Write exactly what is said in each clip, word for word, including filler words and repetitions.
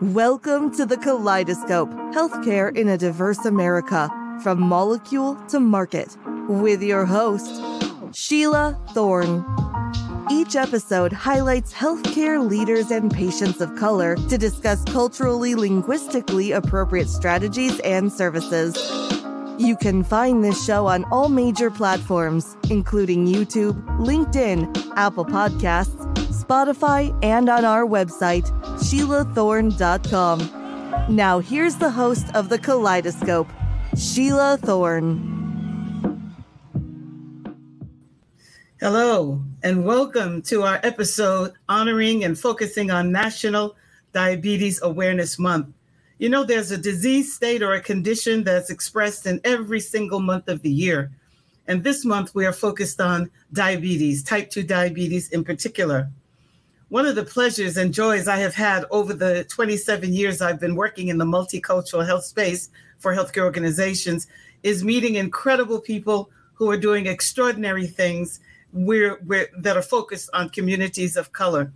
Welcome to The Kaleidoscope, Healthcare in a Diverse America, from molecule to market, with your host, Sheila Thorne. Each episode highlights healthcare leaders and patients of color to discuss culturally, linguistically appropriate strategies and services. You can find this show on all major platforms, including YouTube, LinkedIn, Apple Podcasts, Spotify, and on our website, Sheila Thorne dot com. Now here's the host of The Kaleidoscope, Sheila Thorne. Hello, and welcome to our episode honoring and focusing on National Diabetes Awareness Month. You know, there's a disease state or a condition that's expressed in every single month of the year. And this month we are focused on diabetes, type two diabetes in particular. One of the pleasures and joys I have had over the twenty-seven years I've been working in the multicultural health space for healthcare organizations is meeting incredible people who are doing extraordinary things we're, we're, that are focused on communities of color.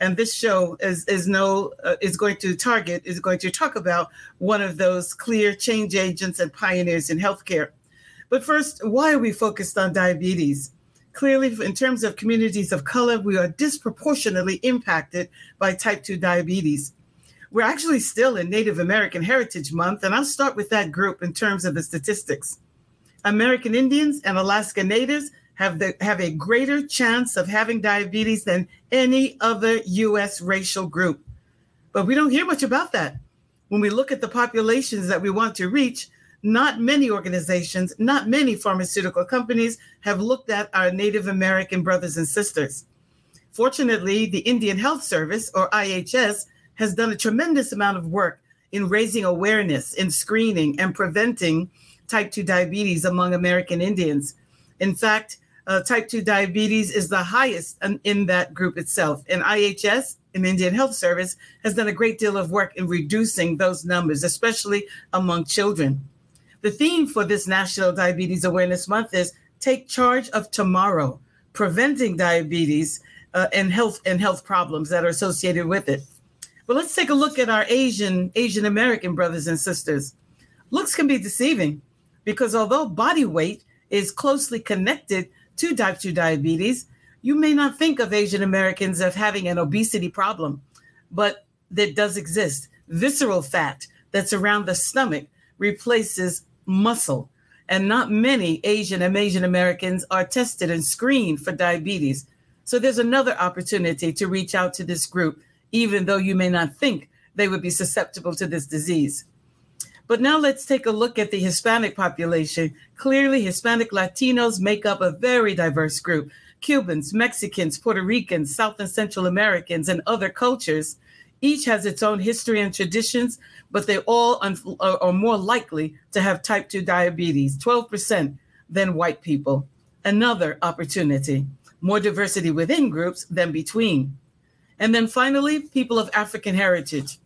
And this show is is no uh, is going to target is going to talk about one of those clear change agents and pioneers in healthcare. But first, why are we focused on diabetes? Clearly, in terms of communities of color, we are disproportionately impacted by type two diabetes. We're actually still in Native American Heritage Month, and I'll start with that group in terms of the statistics. American Indians and Alaska Natives have the, have a greater chance of having diabetes than any other U S racial group. But we don't hear much about that. When we look at the populations that we want to reach, not many organizations, not many pharmaceutical companies have looked at our Native American brothers and sisters. Fortunately, the Indian Health Service, or I H S, has done a tremendous amount of work in raising awareness, in screening, and preventing type two diabetes among American Indians. In fact, uh, type two diabetes is the highest in, in that group itself. And I H S, an Indian Health Service, has done a great deal of work in reducing those numbers, especially among children. The theme for this National Diabetes Awareness Month is Take Charge of Tomorrow, Preventing Diabetes uh, and health and health problems that are associated with it. But let's take a look at our Asian, Asian American brothers and sisters. Looks can be deceiving because although body weight is closely connected to type two diabetes, you may not think of Asian Americans as having an obesity problem, but that does exist. Visceral fat that's around the stomach replaces muscle, and not many Asian and Asian Americans are tested and screened for diabetes. So there's another opportunity to reach out to this group, even though you may not think they would be susceptible to this disease. But now let's take a look at the Hispanic population. Clearly, Hispanic Latinos make up a very diverse group. Cubans, Mexicans, Puerto Ricans, South and Central Americans, and other cultures. Each has its own history and traditions, but they all un- are more likely to have type two diabetes, twelve percent than white people. Another opportunity, more diversity within groups than between. And then finally, people of African heritage.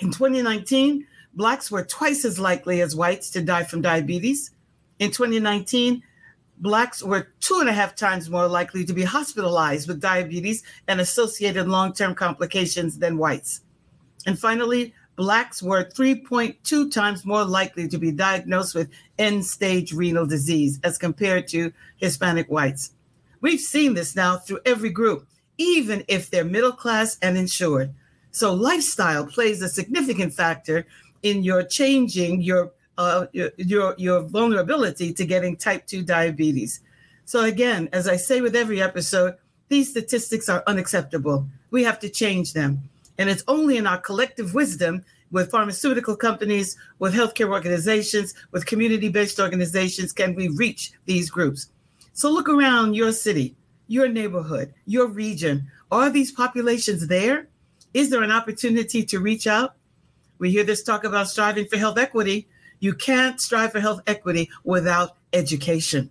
In twenty nineteen, Blacks were twice as likely as whites to die from diabetes. In twenty nineteen, Blacks were two and a half times more likely to be hospitalized with diabetes and associated long-term complications than whites. And finally, Blacks were three point two times more likely to be diagnosed with end-stage renal disease as compared to Hispanic whites. We've seen this now through every group, even if they're middle class and insured. So lifestyle plays a significant factor in your changing your Uh, your your vulnerability to getting type two diabetes. So again, as I say with every episode, these statistics are unacceptable. We have to change them. And it's only in our collective wisdom with pharmaceutical companies, with healthcare organizations, with community-based organizations, can we reach these groups. So look around your city, your neighborhood, your region. Are these populations there? Is there an opportunity to reach out? We hear this talk about striving for health equity. You can't strive for health equity without education.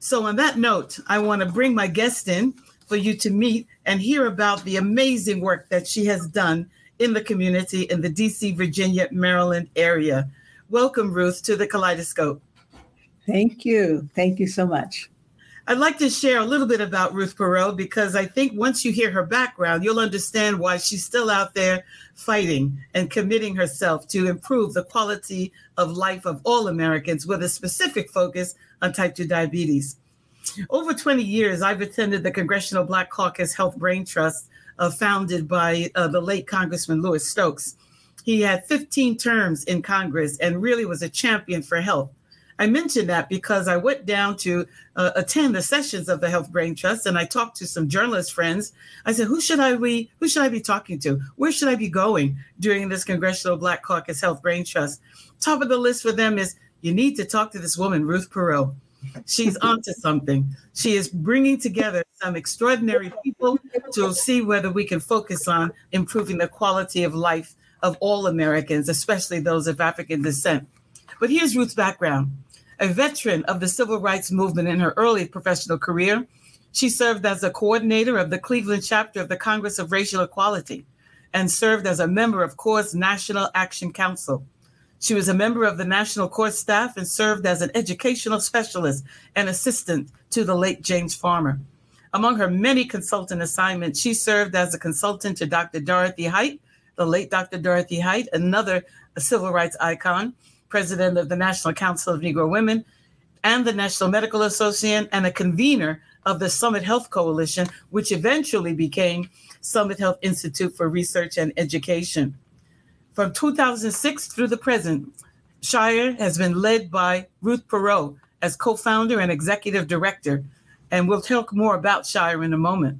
So on that note, I want to bring my guest in for you to meet and hear about the amazing work that she has done in the community in the D C, Virginia, Maryland area. Welcome, Ruth, to the Kaleidoscope. Thank you. Thank you so much. I'd like to share a little bit about Ruth Perot, because I think once you hear her background, you'll understand why she's still out there fighting and committing herself to improve the quality of life of all Americans, with a specific focus on type two diabetes. Over twenty years, I've attended the Congressional Black Caucus Health Brain Trust, uh, founded by uh, the late Congressman Louis Stokes. He had fifteen terms in Congress and really was a champion for health. I mention that because I went down to uh, attend the sessions of the Health Brain Trust, and I talked to some journalist friends. I said, who should I be, who should I be talking to? Where should I be going during this Congressional Black Caucus Health Brain Trust? Top of the list for them is, you need to talk to this woman, Ruth Perot. She's onto something. She is bringing together some extraordinary people to see whether we can focus on improving the quality of life of all Americans, especially those of African descent. But here's Ruth's background. A veteran of the civil rights movement in her early professional career, she served as a coordinator of the Cleveland chapter of the Congress of Racial Equality and served as a member of CORE's National Action Council. She was a member of the National CORE staff and served as an educational specialist and assistant to the late James Farmer. Among her many consultant assignments, she served as a consultant to Doctor Dorothy Height, the late Doctor Dorothy Height, another civil rights icon, president of the National Council of Negro Women and the National Medical Association, and a convener of the Summit Health Coalition, which eventually became Summit Health Institute for Research and Education. From two thousand six through the present, Shire has been led by Ruth Perot as co-founder and executive director, and we'll talk more about Shire in a moment.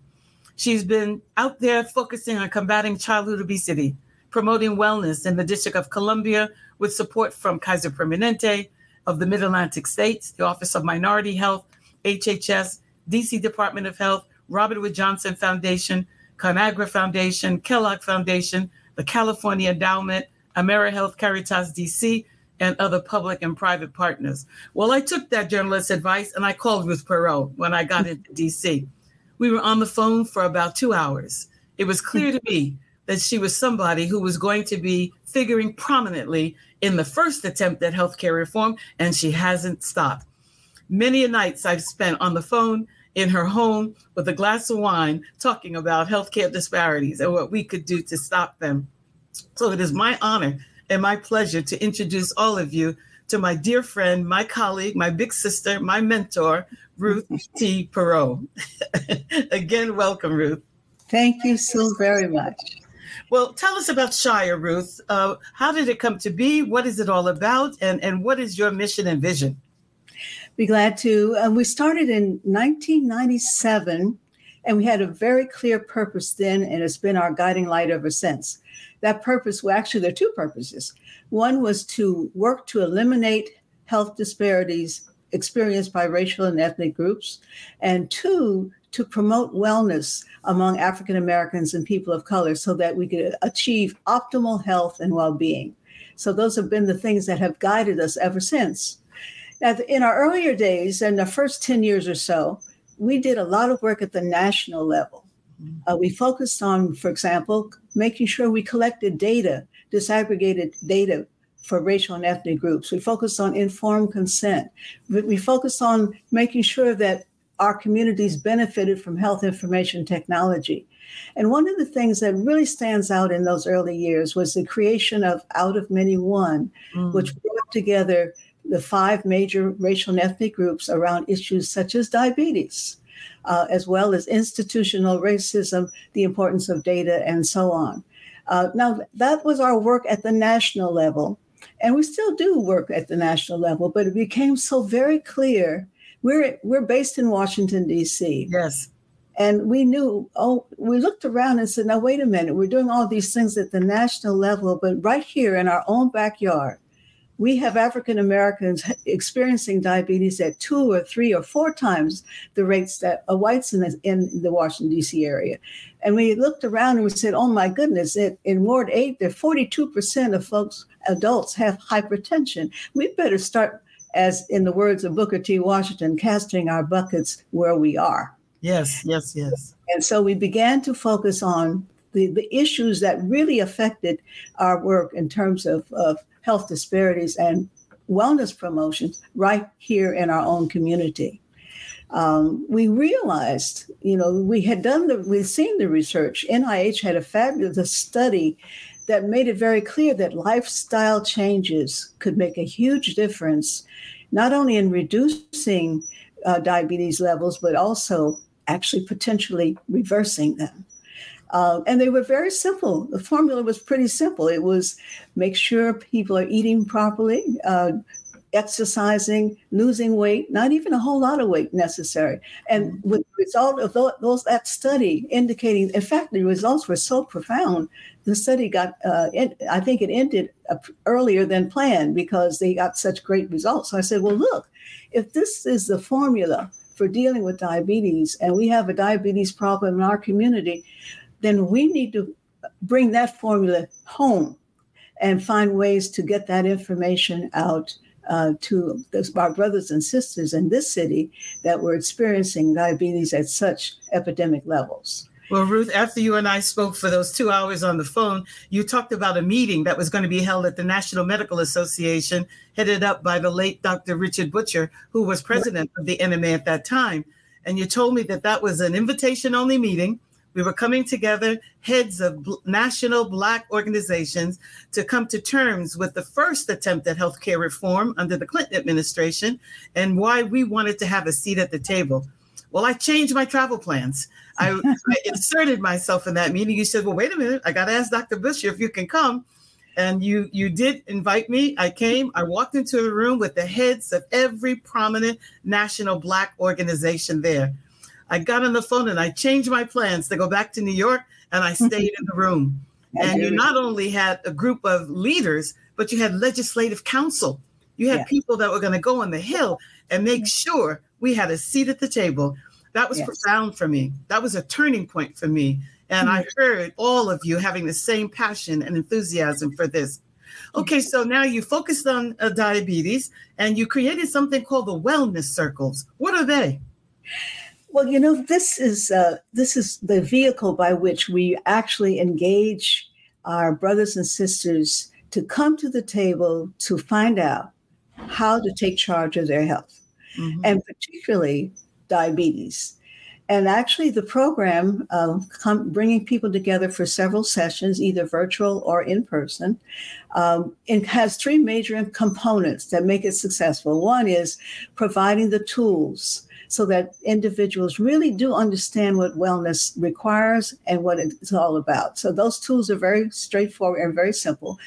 She's been out there focusing on combating childhood obesity, promoting wellness in the District of Columbia with support from Kaiser Permanente of the Mid-Atlantic States, the Office of Minority Health, H H S, D C Department of Health, Robert Wood Johnson Foundation, ConAgra Foundation, Kellogg Foundation, the California Endowment, AmeriHealth Caritas, D C, and other public and private partners. Well, I took that journalist's advice and I called Ruth Perot when I got into D C. We were on the phone for about two hours. It was clear to me that she was somebody who was going to be figuring prominently in the first attempt at healthcare reform, and she hasn't stopped. Many nights I've spent on the phone in her home with a glass of wine talking about healthcare disparities and what we could do to stop them. So it is my honor and my pleasure to introduce all of you to my dear friend, my colleague, my big sister, my mentor, Ruth T. Perot. Again, welcome, Ruth. Thank you so very much. Well, tell us about Shire, Ruth. Uh, how did it come to be? What is it all about? And, and what is your mission and vision? Be glad to. Uh, we started in nineteen ninety-seven, and we had a very clear purpose then, and it's been our guiding light ever since. That purpose, well, actually, there are two purposes. One was to work to eliminate health disparities experienced by racial and ethnic groups, and two, to promote wellness among African Americans and people of color so that we could achieve optimal health and well-being. So those have been the things that have guided us ever since. Now, in our earlier days, in the first ten years or so, we did a lot of work at the national level. Uh, we focused on, for example, making sure we collected data, disaggregated data for racial and ethnic groups. We focused on informed consent. We focused on making sure that our communities benefited from health information technology. And one of the things that really stands out in those early years was the creation of Out of Many One, mm. which brought together the five major racial and ethnic groups around issues such as diabetes, uh, as well as institutional racism, the importance of data, and so on. Uh, now, that was our work at the national level. And we still do work at the national level, but it became so very clear. We're we're based in Washington, D C. Yes. And we knew, oh, we looked around and said, now, wait a minute, we're doing all these things at the national level, but right here in our own backyard, we have African Americans experiencing diabetes at two or three or four times the rates that uh, whites in the, in the Washington, D C area. And we looked around and we said, oh, my goodness, it, in Ward eight, there are forty-two percent of folks, adults, have hypertension. We better start, as in the words of Booker T. Washington, casting our buckets where we are. Yes, yes, yes. And so we began to focus on the, the issues that really affected our work in terms of, of health disparities and wellness promotions right here in our own community. um, we realized, you know, we had done the, we'd seen the research. N I H had a fabulous study that made it very clear that lifestyle changes could make a huge difference, not only in reducing uh, diabetes levels, but also actually potentially reversing them. Uh, and they were very simple. The formula was pretty simple. It was make sure people are eating properly, uh, exercising, losing weight, not even a whole lot of weight necessary. And with the result of those, that study indicating, in fact, the results were so profound, the study got, uh, it, I think it ended earlier than planned because they got such great results. So I said, well, look, if this is the formula for dealing with diabetes and we have a diabetes problem in our community, then we need to bring that formula home and find ways to get that information out uh, to the, our brothers and sisters in this city that were experiencing diabetes at such epidemic levels. Well, Ruth, after you and I spoke for those two hours on the phone, you talked about a meeting that was going to be held at the National Medical Association, headed up by the late Doctor Richard Butcher, who was president of the N M A at that time. And you told me that that was an invitation-only meeting. We were coming together, heads of national Black organizations, to come to terms with the first attempt at healthcare reform under the Clinton administration and why we wanted to have a seat at the table. Well, I changed my travel plans. I, I inserted myself in that meeting. You said, well, wait a minute, I got to ask Doctor Butcher if you can come. And you you did invite me. I came. I walked into a room with the heads of every prominent national Black organization there. I got on the phone and I changed my plans to go back to New York, and I stayed in the room. And you not only had a group of leaders, but you had legislative council. You had yeah. people that were going to go on the Hill and make sure we had a seat at the table. That was yes. profound for me. That was a turning point for me. And mm-hmm. I heard all of you having the same passion and enthusiasm for this. Okay, so now you focused on uh, diabetes and you created something called the Wellness Circles. What are they? Well, you know, this is uh, this is the vehicle by which we actually engage our brothers and sisters to come to the table to find out how to take charge of their health, mm-hmm. and particularly diabetes. And actually, the program uh, come, bringing people together for several sessions, either virtual or in person, um, it has three major components that make it successful. One is providing the tools so that individuals really do understand what wellness requires and what it's all about. So those tools are very straightforward and very simple.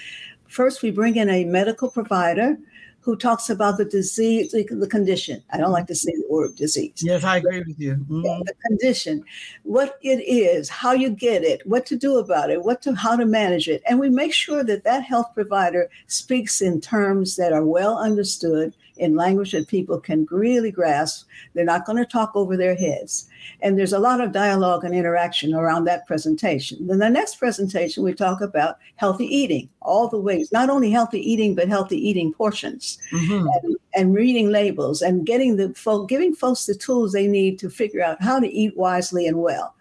First, we bring in a medical provider who talks about the disease, the condition. I don't like to say the word disease. Yes, I agree with you. Mm-hmm. The condition, what it is, how you get it, what to do about it, what to, how to manage it. And we make sure that that health provider speaks in terms that are well understood, in language that people can really grasp. They're not going to talk over their heads. And there's a lot of dialogue and interaction around that presentation. Then the next presentation, we talk about healthy eating, all the ways, not only healthy eating, but healthy eating portions, mm-hmm. and, and reading labels and getting the folk, giving folks the tools they need to figure out how to eat wisely and well.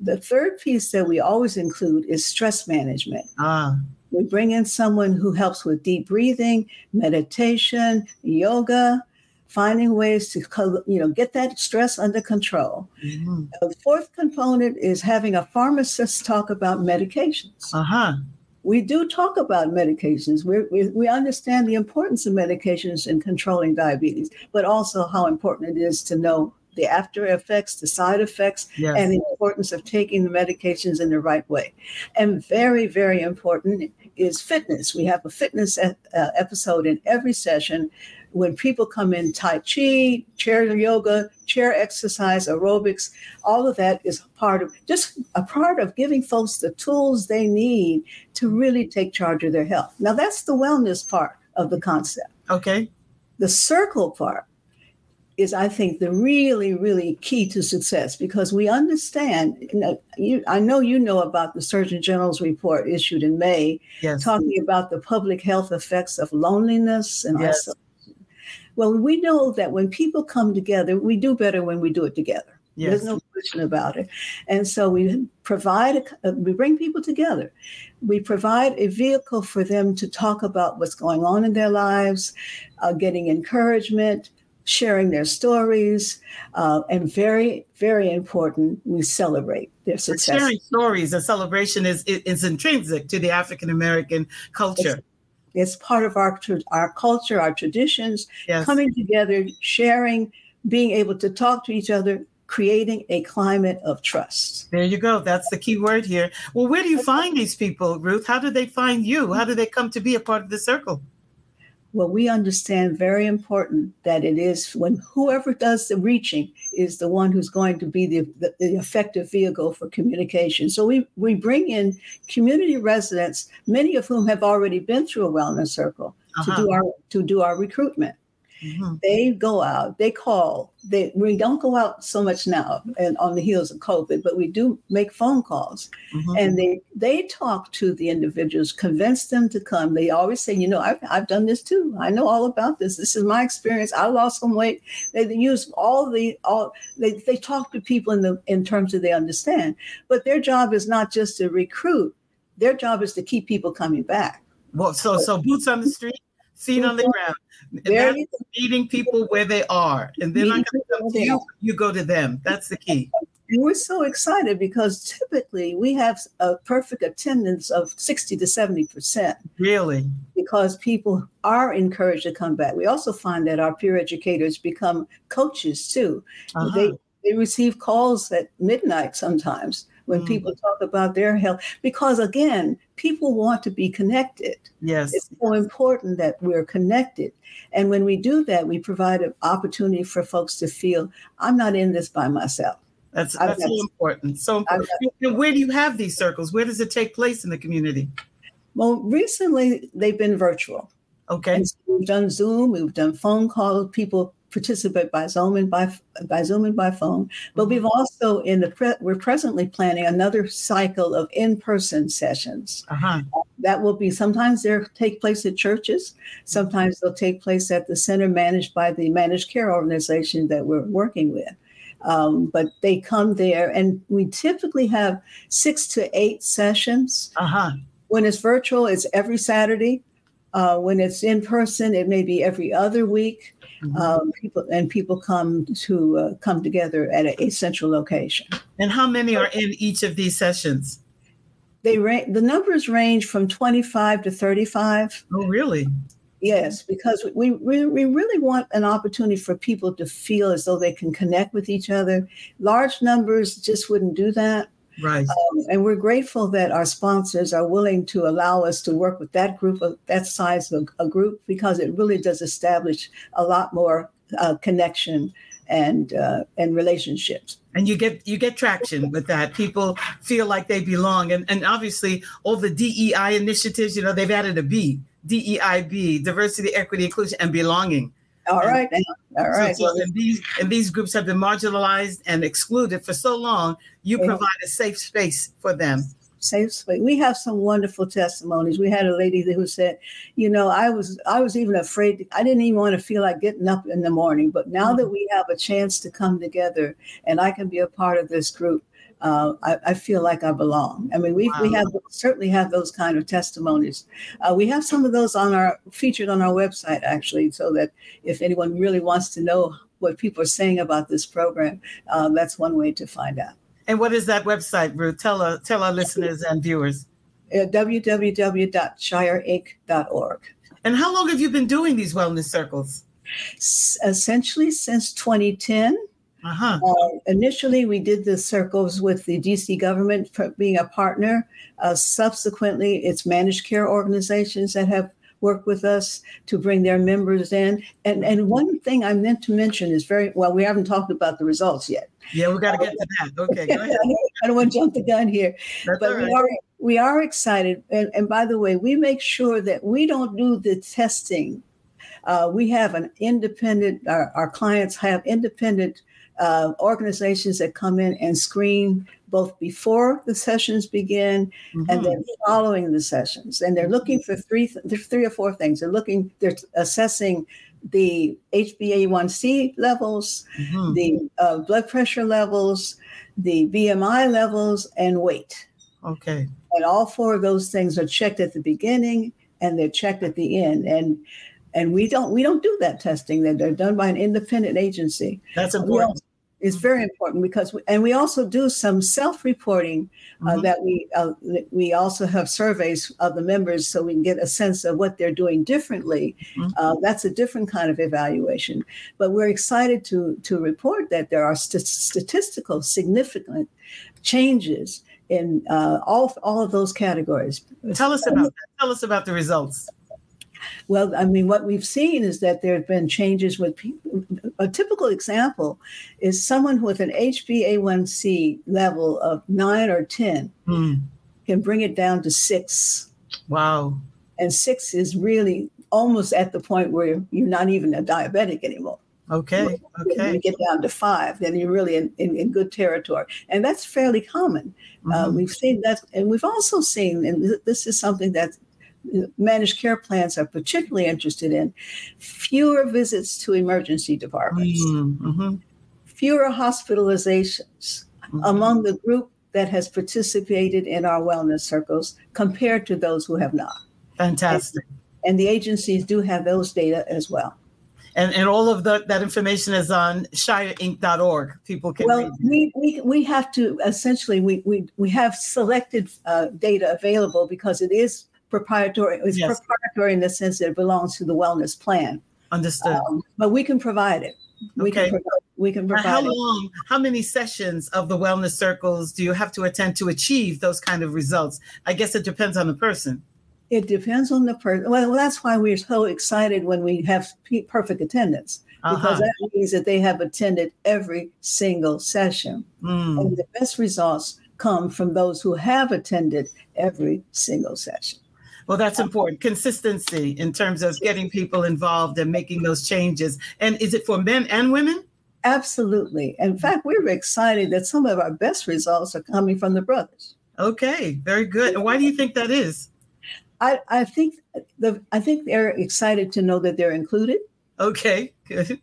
The third piece that we always include is stress management. Ah. We bring in someone who helps with deep breathing, meditation, yoga, finding ways to, you know, get that stress under control. Mm-hmm. The fourth component is having a pharmacist talk about medications. Uh-huh. We do talk about medications. We're, we we understand the importance of medications in controlling diabetes, but also how important it is to know the after effects, the side effects, yes. and the importance of taking the medications in the right way. And very, very important is fitness. We have a fitness e- uh, episode in every session. When people come in, Tai Chi, chair yoga, chair exercise, aerobics, all of that is part of just a part of giving folks the tools they need to really take charge of their health. Now, that's the wellness part of the concept. Okay. The circle part is, I think, the really, really key to success, because we understand, you know, you, I know you know about the Surgeon General's report issued in May, yes. talking about the public health effects of loneliness and yes. isolation. Well, we know that when people come together, we do better when we do it together. Yes. There's no question about it. And so we provide, a, we bring people together. We provide a vehicle for them to talk about what's going on in their lives, uh, getting encouragement, sharing their stories, uh, and very, very important, we celebrate their success. Sharing stories and celebration is, is intrinsic to the African American culture. It's, it's part of our our culture, our traditions, yes. Coming together, sharing, being able to talk to each other, creating a climate of trust. There you go. That's the key word here. Well, where do you find these people, Ruth? How do they find you? How do they come to be a part of the circle? Well, we understand very important that it is when whoever does the reaching is the one who's going to be the, the, the effective vehicle for communication. So we, we bring in community residents, many of whom have already been through a wellness circle, uh-huh. to do our to do our recruitment. Mm-hmm. They go out, they call. They, we don't go out so much now and on the heels of COVID, but we do make phone calls. Mm-hmm. And they, they talk to the individuals, convince them to come. They always say, you know, I've, I've done this too. I know all about this. This is my experience. I lost some weight. They, they use all the, all they, they talk to people in the in terms that they understand. But their job is not just to recruit. Their job is to keep people coming back. Well, so so boots on the street. Seen on the ground, and that's meeting people where they are, and they're not going to come to you. You go to them. That's the key. And we're so excited because typically we have a perfect attendance of sixty to seventy percent. Really? Because people are encouraged to come back. We also find that our peer educators become coaches too. Uh-huh. They they receive calls at midnight sometimes when mm. people talk about their health, because again, people want to be connected. Yes. It's so important that we're connected. And when we do that, we provide an opportunity for folks to feel, I'm not in this by myself. That's, that's so important. So important. And where do you have these circles? Where does it take place in the community? Well, recently they've been virtual. Okay. And so we've done Zoom, we've done phone calls, people participate by Zoom and by by Zoom and by phone, but we've also in the pre- we're presently planning another cycle of in-person sessions. Uh-huh. That will be sometimes they'll take place at churches, sometimes they'll take place at the center managed by the managed care organization that we're working with. Um, but they come there, and we typically have six to eight sessions. Uh-huh. When it's virtual, it's every Saturday. Uh, when it's in person, it may be every other week. Mm-hmm. Um, people and people come to uh, come together at a, a central location. And how many are in each of these sessions? They ra- the numbers range from twenty-five to thirty-five. Oh, really? Yes, because we, we we really want an opportunity for people to feel as though they can connect with each other. Large numbers just wouldn't do that. Right. Um, and we're grateful that our sponsors are willing to allow us to work with that group, of that size of a group, because it really does establish a lot more uh, connection and uh, and relationships. And you get you get traction with that. People feel like they belong. And, and obviously, all the D E I initiatives, you know, they've added a B, D E I B, diversity, equity, inclusion, and belonging. All right. And, All right. So, so, and, these, and these groups have been marginalized and excluded for so long. You provide a safe space for them. Safe space. We have some wonderful testimonies. We had a lady who said, you know, I was I was even afraid. To, I didn't even want to feel like getting up in the morning. But now mm-hmm. that we have a chance to come together and I can be a part of this group, Uh, I, I feel like I belong. I mean, we wow. we have certainly have those kind of testimonies. Uh, we have some of those on our featured on our website, actually, so that if anyone really wants to know what people are saying about this program, uh, that's one way to find out. And what is that website, Ruth? Tell our, tell our listeners and viewers. Uh, w w w dot shire inc dot org. And how long have you been doing these wellness circles? S- essentially since twenty ten. Uh-huh. Uh, initially, we did the circles with the D C government being a partner. Uh, subsequently, it's managed care organizations that have worked with us to bring their members in. And and one thing I meant to mention is very, well, we haven't talked about the results yet. Yeah, we've got to get to that. Okay, go ahead. I don't want to jump the gun here. That's but all right. we are we are excited. And, and by the way, we make sure that we don't do the testing. Uh, we have an independent, our, our clients have independent Uh, organizations that come in and screen both before the sessions begin mm-hmm. and then following the sessions. And they're looking for three th- three or four things. They're looking, they're assessing the H b A one C levels, mm-hmm. the uh, blood pressure levels, the B M I levels, and weight. Okay. And all four of those things are checked at the beginning and they're checked at the end. And And we don't we don't do that testing. They're done by an independent agency. That's important. Also, it's very important because we, and we also do some self-reporting uh, mm-hmm. that we uh, we also have surveys of the members so we can get a sense of what they're doing differently. Mm-hmm. Uh, that's a different kind of evaluation. But we're excited to to report that there are st- statistical significant changes in uh, all all of those categories. Tell us about that. Tell us about the results. Well, I mean, what we've seen is that there have been changes with people. A typical example is someone with an H b A one C level of nine or ten mm. can bring it down to six. Wow. And six is really almost at the point where you're not even a diabetic anymore. Okay. Okay. When you get down to five, then you're really in, in, in good territory. And that's fairly common. Mm-hmm. Uh, we've seen that. And we've also seen, and this is something that managed care plans are particularly interested in, fewer visits to emergency departments, mm-hmm. fewer hospitalizations mm-hmm. among the group that has participated in our wellness circles compared to those who have not. Fantastic. And, and the agencies do have those data as well. And and all of the, that information is on shire inc dot org. People can well, read it. we we we have to essentially we we we have selected uh, data available because it is proprietary. It's yes. proprietary in the sense that it belongs to the wellness plan. Understood. Um, but we can provide it. We okay. can provide, we can provide. How it. long? How many sessions of the wellness circles do you have to attend to achieve those kind of results? I guess it depends on the person. It depends on the person. Well, that's why we're so excited when we have p- perfect attendance, uh-huh. because that means that they have attended every single session. Mm. And the best results come from those who have attended every single session. Well, that's important. Consistency in terms of getting people involved and making those changes. And is it for men and women? Absolutely. In fact, we were excited that some of our best results are coming from the brothers. Okay, very good. And why do you think that is? I, I think the I think they're excited to know that they're included. Okay, good.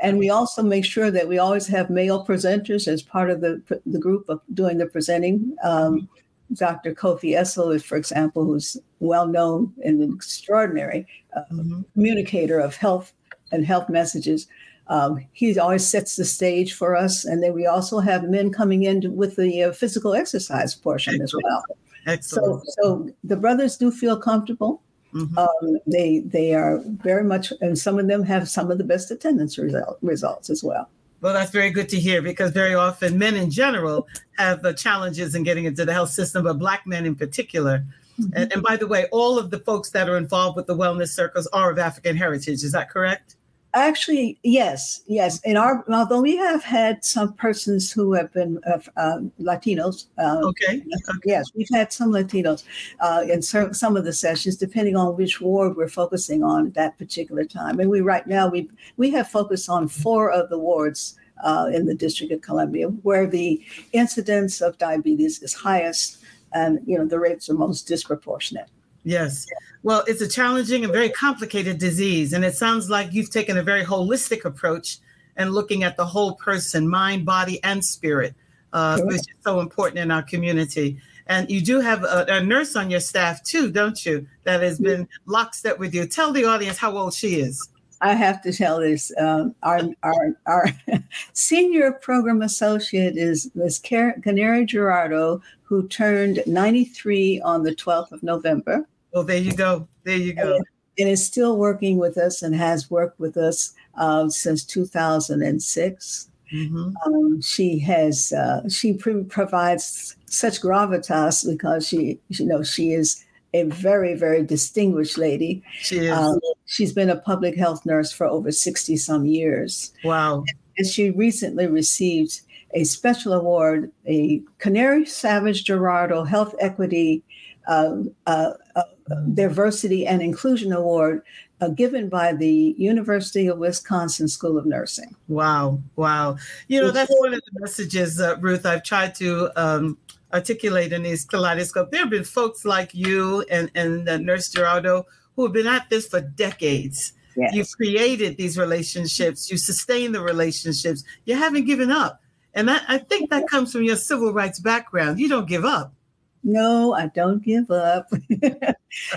And we also make sure that we always have male presenters as part of the the group of doing the presenting. Um, Doctor Kofi Essel is, for example, who's well-known and an extraordinary uh, mm-hmm. communicator of health and health messages. Um, he always sets the stage for us. And then we also have men coming in to, with the uh, physical exercise portion Excellent. as well. Excellent. So, so the brothers do feel comfortable. Mm-hmm. Um, they they are very much, and some of them have some of the best attendance result, results as well. Well, that's very good to hear because very often men in general have uh, challenges in getting into the health system, but Black men in particular. Mm-hmm. And, and by the way, all of the folks that are involved with the wellness circles are of African heritage. Is that correct? Actually, yes, yes. In our, although we have had some persons who have been uh, uh, Latinos. Uh, okay. okay. Yes, we've had some Latinos uh, in some, some of the sessions, depending on which ward we're focusing on at that particular time. And we right now we we have focused on four of the wards uh, in the District of Columbia, where the incidence of diabetes is highest, and you know the rates are most disproportionate. Yes. Well, it's a challenging and very complicated disease. And it sounds like you've taken a very holistic approach and looking at the whole person, mind, body, and spirit, uh, sure. which is so important in our community. And you do have a, a nurse on your staff, too, don't you, that has been lockstep with you. Tell the audience how old she is. I have to tell this. Um, our our, our senior program associate is Miz Canary Gerardo, who turned ninety-three on the twelfth of November. Well, there you go. There you go. And, and is still working with us and has worked with us uh, since two thousand six. Mm-hmm. Um, she has uh, she pre- provides such gravitas because she you know she is a very, very distinguished lady. She is. Um, she's been a public health nurse for over sixty some years. Wow. And she recently received a special award, a Canary Savage Gerardo Health Equity uh, uh, uh, Diversity and Inclusion Award uh, given by the University of Wisconsin School of Nursing. Wow. Wow. You know, that's one of the messages, uh, Ruth, I've tried to um, articulate in these Kaleidoscope. There have been folks like you and, and uh, Nurse Gerardo who have been at this for decades. Yes. You've created these relationships. You sustain the relationships. You haven't given up. And that, I think that comes from your civil rights background. You don't give up. No, I don't give up.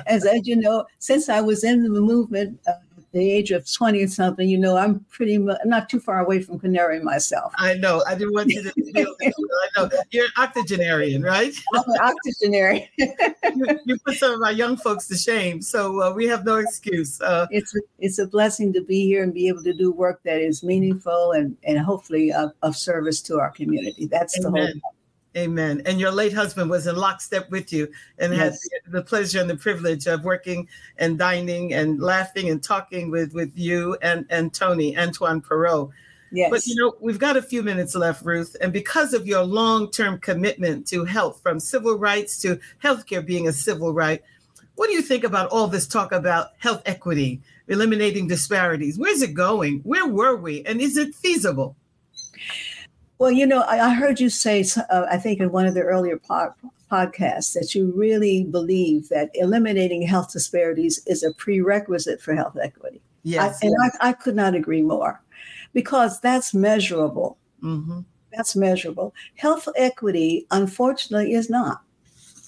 as, as you know, since I was in the movement uh, at the age of twenty something, you know, I'm pretty much not too far away from canary myself. I know. I didn't want you to feel that. I know. You're an octogenarian, right? I'm an octogenarian. you, you put some of our young folks to shame, so uh, we have no excuse. Uh, it's, it's a blessing to be here and be able to do work that is meaningful and, and hopefully of, of service to our community. That's amen. The whole thing. Amen. And your late husband was in lockstep with you and yes. had the pleasure and the privilege of working and dining and laughing and talking with, with you and, and Tony, Antoine Perot. Yes. But, you know, we've got a few minutes left, Ruth. And because of your long-term commitment to health, from civil rights to healthcare being a civil right, what do you think about all this talk about health equity, eliminating disparities? Where's it going? Where were we? And is it feasible? Well, you know, I, I heard you say, uh, I think in one of the earlier pod, podcasts, that you really believe that eliminating health disparities is a prerequisite for health equity. Yes. I, and yes. I, I could not agree more, because that's measurable. Mm-hmm. That's measurable. Health equity, unfortunately, is not.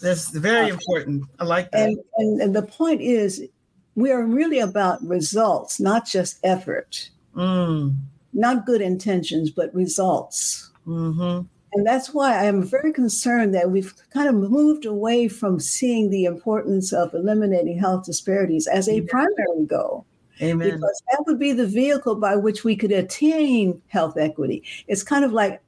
That's very uh, important. I like that. And, and, and the point is, we are really about results, not just effort. Mm. Not good intentions, but results. Mm-hmm. And that's why I'm very concerned that we've kind of moved away from seeing the importance of eliminating health disparities as a Amen. Primary goal. Amen. Because that would be the vehicle by which we could attain health equity. It's kind of like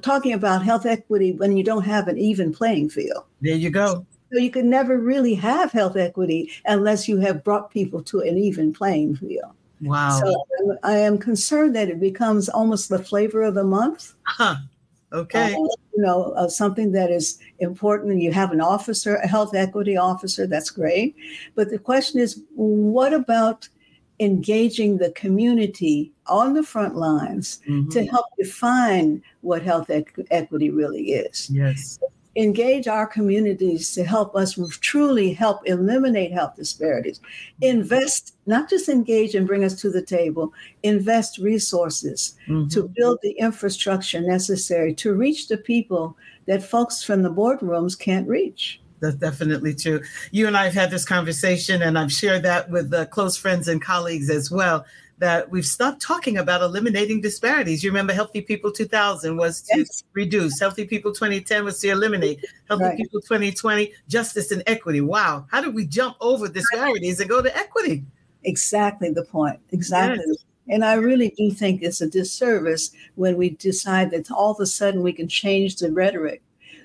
talking about health equity when you don't have an even playing field. There you go. So you can never really have health equity unless you have brought people to an even playing field. Wow. So I am concerned that it becomes almost the flavor of the month. Huh. Okay. Uh, you know, uh, something that is important. You have an officer, a health equity officer. That's great. But the question is, what about engaging the community on the front lines mm-hmm. to help define what health equ- equity really is? Yes. Engage our communities to help us truly help eliminate health disparities. Invest, not just engage and bring us to the table, invest resources mm-hmm. to build the infrastructure necessary to reach the people that folks from the boardrooms can't reach. That's definitely true. You and I have had this conversation, and I've shared that with uh, close friends and colleagues as well, that we've stopped talking about eliminating disparities. You remember Healthy People two thousand was to yes. reduce. Healthy People twenty ten was to eliminate. Healthy right. People twenty twenty, justice and equity. Wow. How did we jump over disparities and go to equity? Exactly the point. Exactly. Yes. And I really do think it's a disservice when we decide that all of a sudden we can change the rhetoric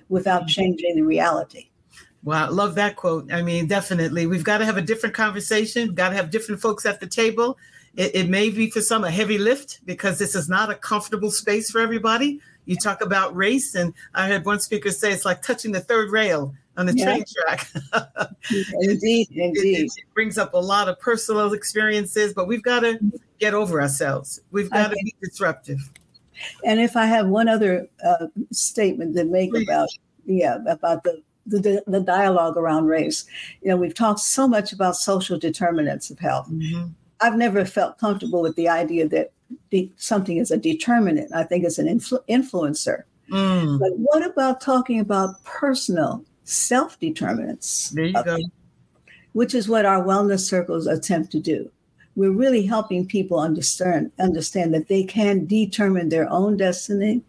without changing the reality. Wow, love that quote. I mean, definitely. We've got to have a different conversation. We've got to have different folks at the table. It, it may be for some a heavy lift, because this is not a comfortable space for everybody. You talk about race, and I heard one speaker say it's like touching the third rail on the yeah. train track. Indeed, indeed. It, it, it brings up a lot of personal experiences, but we've got to get over ourselves. We've got okay. to be disruptive. And if I have one other uh, statement to make Please. about yeah about the The, the dialogue around race. You know, we've talked so much about social determinants of health. Mm-hmm. I've never felt comfortable with the idea that de- something is a determinant. I think it's an influ- influencer. Mm. But what about talking about personal self-determinants? There you go. Health, which is what our wellness circles attempt to do. We're really helping people understand, understand that they can determine their own destiny.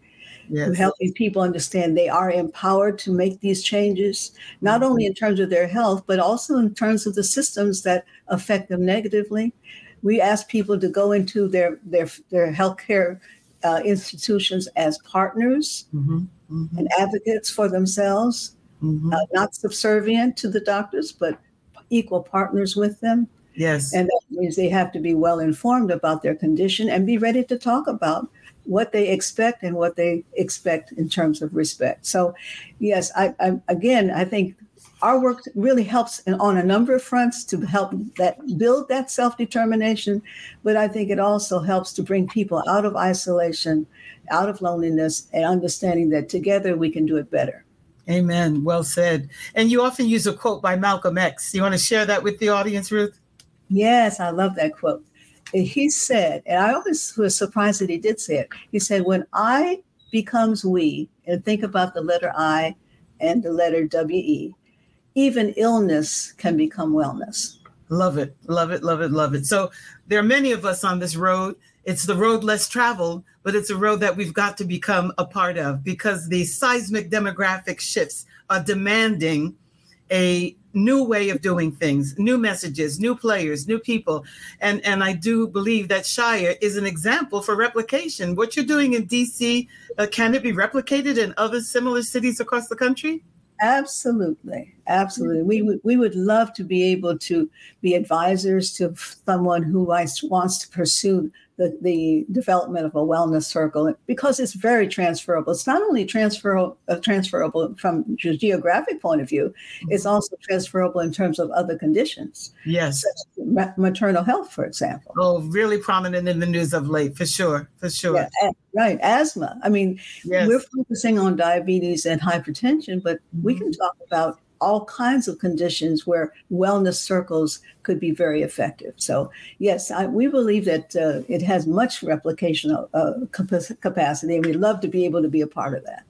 Yes. Helping people understand they are empowered to make these changes, not mm-hmm. only in terms of their health, but also in terms of the systems that affect them negatively. We ask people to go into their their, their healthcare uh, institutions as partners mm-hmm. Mm-hmm. and advocates for themselves, mm-hmm. uh, not subservient to the doctors, but equal partners with them. Yes. And that means they have to be well informed about their condition and be ready to talk about what they expect and what they expect in terms of respect. So, yes, I, I again, I think our work really helps on a number of fronts to help that build that self-determination. But I think it also helps to bring people out of isolation, out of loneliness, and understanding that together we can do it better. Amen. Well said. And you often use a quote by Malcolm X. You want to share that with the audience, Ruth? Yes, I love that quote. He said, and I always was surprised that he did say it, he said, when I becomes we, and think about the letter I and the letter W E, even illness can become wellness. Love it, love it, love it, love it. So there are many of us on this road. It's the road less traveled, but it's a road that we've got to become a part of because the seismic demographic shifts are demanding a new way of doing things, new messages, new players, new people. And, and I do believe that Shire is an example for replication. What you're doing in D C, uh, can it be replicated in other similar cities across the country? Absolutely. Absolutely. We would we would love to be able to be advisors to someone who wants to pursue the, the development of a wellness circle, because it's very transferable. It's not only transferable, uh, transferable from a geographic point of view, it's also transferable in terms of other conditions. Yes. Such as maternal health, for example. Oh, really prominent in the news of late, for sure, for sure. Yeah, and, right, asthma. I mean, yes. We're focusing on diabetes and hypertension, but mm-hmm. we can talk about all kinds of conditions where wellness circles could be very effective. So, yes, I, we believe that uh, it has much replication of, uh, capacity, and we'd love to be able to be a part of that.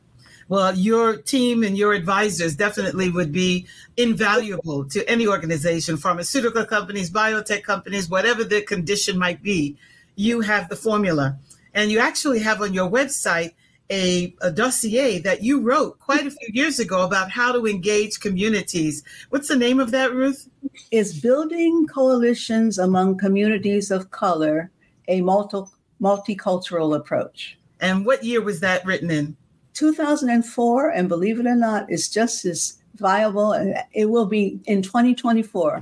Well, your team and your advisors definitely would be invaluable to any organization, pharmaceutical companies, biotech companies, whatever the condition might be. You have the formula. And you actually have on your website A, a dossier that you wrote quite a few years ago about how to engage communities. What's the name of that, Ruth? It's Building Coalitions Among Communities of Color, a multi- multicultural approach. And what year was that written in? two thousand four, and believe it or not, it's just as viable, and it will be in twenty twenty-four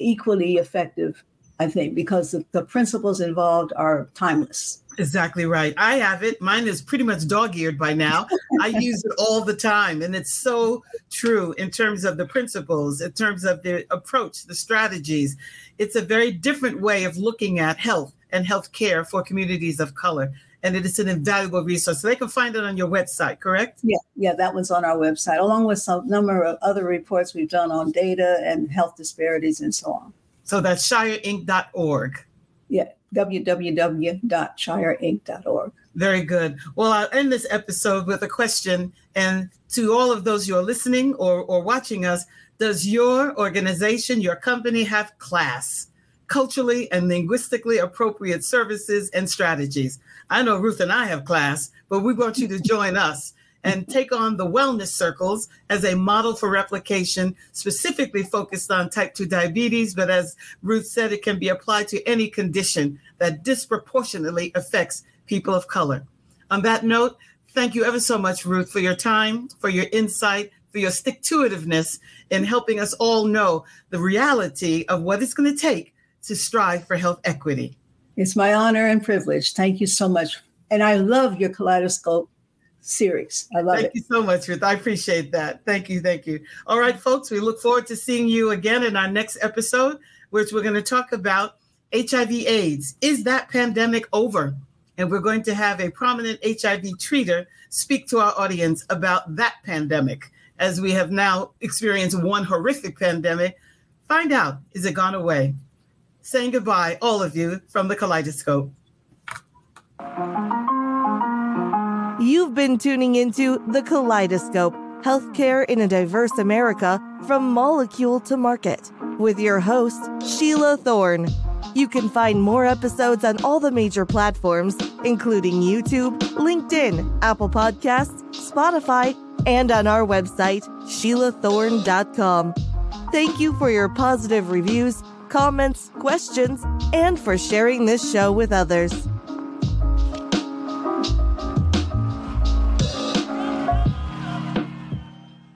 equally effective, I think, because the, the principles involved are timeless. Exactly right. I have it. Mine is pretty much dog-eared by now. I use it all the time. And it's so true in terms of the principles, in terms of the approach, the strategies. It's a very different way of looking at health and health care for communities of color. And it is an invaluable resource. So they can find it on your website, correct? Yeah, yeah, that one's on our website, along with some number of other reports we've done on data and health disparities and so on. So that's shire inc dot org. Yeah. w w w dot shire inc dot org. Very good. Well, I'll end this episode with a question. And to all of those who are listening or, or watching us, does your organization, your company have class, culturally and linguistically appropriate services and strategies? I know Ruth and I have class, but we want you to join us and take on the wellness circles as a model for replication, specifically focused on type two diabetes. But as Ruth said, it can be applied to any condition that disproportionately affects people of color. On that note, thank you ever so much, Ruth, for your time, for your insight, for your stick-to-itiveness in helping us all know the reality of what it's going to take to strive for health equity. It's my honor and privilege. Thank you so much. And I love your Kaleidoscope series. I love it. Thank you so much, Ruth. I appreciate that. Thank you. Thank you. All right, folks, we look forward to seeing you again in our next episode, which we're going to talk about H I V AIDS. Is that pandemic over? And we're going to have a prominent H I V treater speak to our audience about that pandemic. As we have now experienced one horrific pandemic, find out, is it gone away? Saying goodbye, all of you, from the Kaleidoscope. You've been tuning into The Kaleidoscope, healthcare in a diverse America from molecule to market, with your host, Sheila Thorne. You can find more episodes on all the major platforms, including YouTube, LinkedIn, Apple Podcasts, Spotify, and on our website, Sheila Thorne dot com. Thank you for your positive reviews, comments, questions, and for sharing this show with others.